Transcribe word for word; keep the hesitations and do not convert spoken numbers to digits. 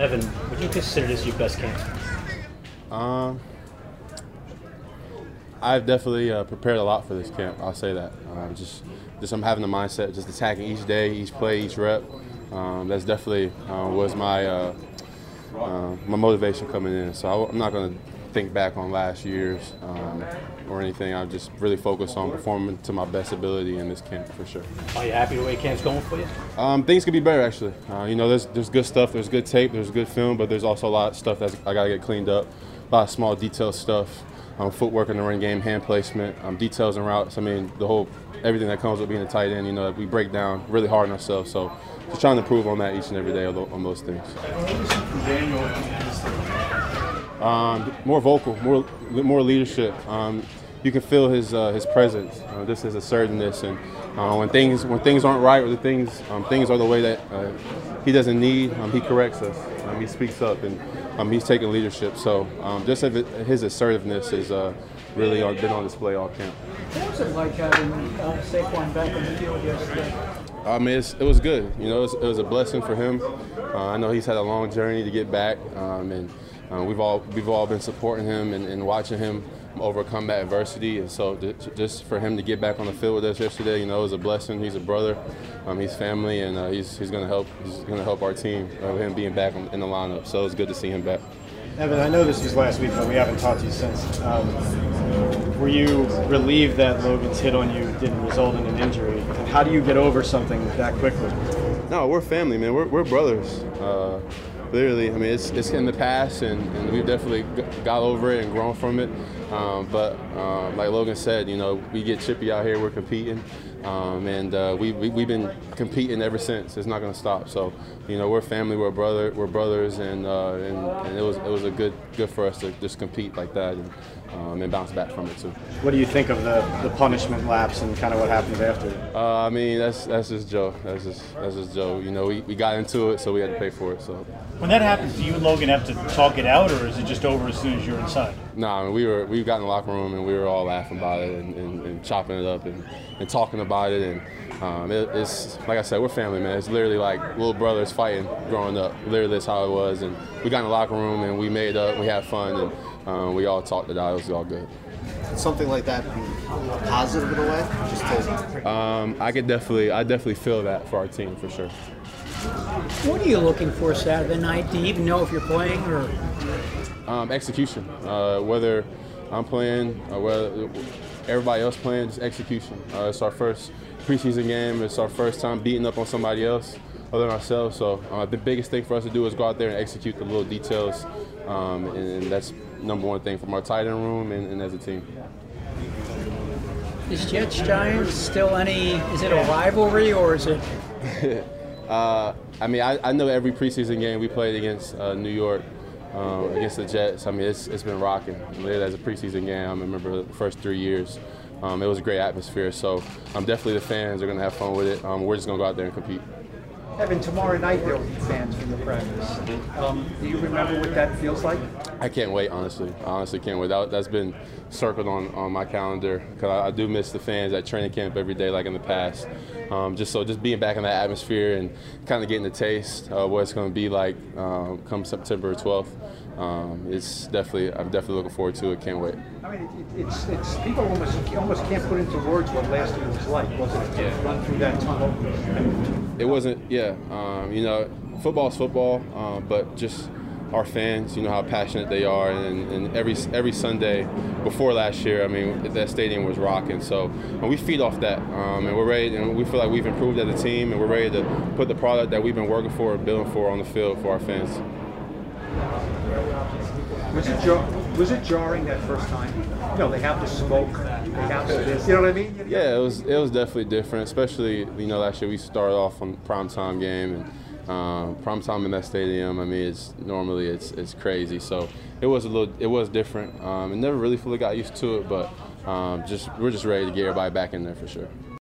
Evan, would you consider this your best camp? Um, I've definitely uh, prepared a lot for this camp. I'll say that. Uh, just, just I'm having the mindset, just attacking each day, each play, each rep. Um, that's definitely uh, was my uh, uh, my motivation coming in. So I, I'm not going to think back on last year's um, or anything. I just really focus on performing to my best ability in this camp for sure. Are you happy the way camp's going for you? Um, things could be better actually. Uh, you know, there's there's good stuff, there's good tape, there's good film, but there's also a lot of stuff that I gotta get cleaned up. A lot of small detail stuff, um, footwork in the run game, hand placement, um, details and routes. I mean, the whole everything that comes with being a tight end. You know, we break down really hard on ourselves. So just trying to improve on that each and every day on those things. Um, more vocal, more more leadership. Um, you can feel his uh, his presence. Uh, this is assertiveness, and uh, when things when things aren't right, or the things um, things are the way that uh, he doesn't need, um, he corrects us. Um, he speaks up, and um, he's taking leadership. So um, just his assertiveness is uh, really on, been on display all camp. What was it like having uh, Saquon back on the field yesterday? I mean, it's, it was good. You know, it was, it was a blessing for him. Uh, I know he's had a long journey to get back, um, and. Uh, we've all we've all been supporting him and, and watching him overcome that adversity, and so just for him to get back on the field with us yesterday, you know, it was a blessing. He's a brother, um, he's family, and uh, he's he's gonna help he's gonna help our team. Uh, him being back in the lineup, so it's good to see him back. Evan, I know this was last week, but we haven't talked to you since. Um, were you relieved that Logan's hit on you didn't result in an injury? And how do you get over something that quickly? No, we're family, man. We're we're brothers. Uh, Literally, I mean, it's, it's in the past, and, and we've definitely got over it and grown from it. Um, but uh, like Logan said, you know, we get chippy out here, we're competing, um, and uh, we, we, we've been competing ever since. It's not going to stop. So, you know, we're family, we're brother, we're brothers, and uh, and, and it was it was a good good for us to just compete like that and, um, and bounce back from it too. What do you think of the, the punishment lapse and kind of what happens after? Uh, I mean, that's that's just Joe. That's just that's just Joe. You know, we, we got into it, so we had to pay for it. So. When that happens, do you and Logan have to talk it out, or is it just over as soon as you're inside? No, nah, I mean, we were we got in the locker room and we were all laughing about it and, and, and chopping it up and, and talking about it, and um, it, it's like I said, we're family, man. It's literally like little brothers fighting growing up. Literally, that's how it was. And we got in the locker room and we made up, we had fun, and um, we all talked it out. It was all good. Something like that be positive in a way? Just to... Um, I could definitely, I definitely feel that for our team for sure. What are you looking for Saturday night? Do you even know if you're playing or? Um, execution. Uh, whether I'm playing or whether everybody else playing, just execution. Uh, it's our first preseason game. It's our first time beating up on somebody else other than ourselves. So uh, the biggest thing for us to do is go out there and execute the little details, um, and, and that's number one thing from our tight end room and, and as a team. Is Jets-Giants still any? Is it a rivalry or is it? Uh, I mean, I, I know every preseason game we played against uh, New York, um, against the Jets. I mean, it's, it's been rocking. As a preseason game, I remember the first three years. Um, it was a great atmosphere. So um, definitely the fans are going to have fun with it. Um, we're just going to go out there and compete. Evan, tomorrow night there will be fans from the practice. Um, do you remember what that feels like? I can't wait, honestly. I honestly can't wait. That, that's been circled on, on my calendar because I, I do miss the fans at training camp every day like in the past. Um, just so just being back in that atmosphere and kind of getting the taste of what it's going to be like um, come September twelfth. Um, it's definitely, I'm definitely looking forward to it. Can't wait. I mean, it, it, it's, it's people almost almost can't put into words what last year was like, wasn't it? Yeah. Run through that tunnel. It wasn't, yeah. Um, you know, football's football, um, but just our fans, you know how passionate they are, and, and every every Sunday before last year, I mean, that stadium was rocking. So and we feed off that, um, and we're ready, and we feel like we've improved as a team, and we're ready to put the product that we've been working for and building for on the field for our fans. Was it, jar was it jarring that first time? You know, they have to smoke, they have to this, you know what I mean? Yeah, it was, it was definitely different, especially, you know, last year we started off on primetime game, and Um, prime time in that stadium. I mean, it's normally it's it's crazy. So it was a little, it was different. Um, and never really fully got used to it, but um, just we're just ready to get everybody back in there for sure.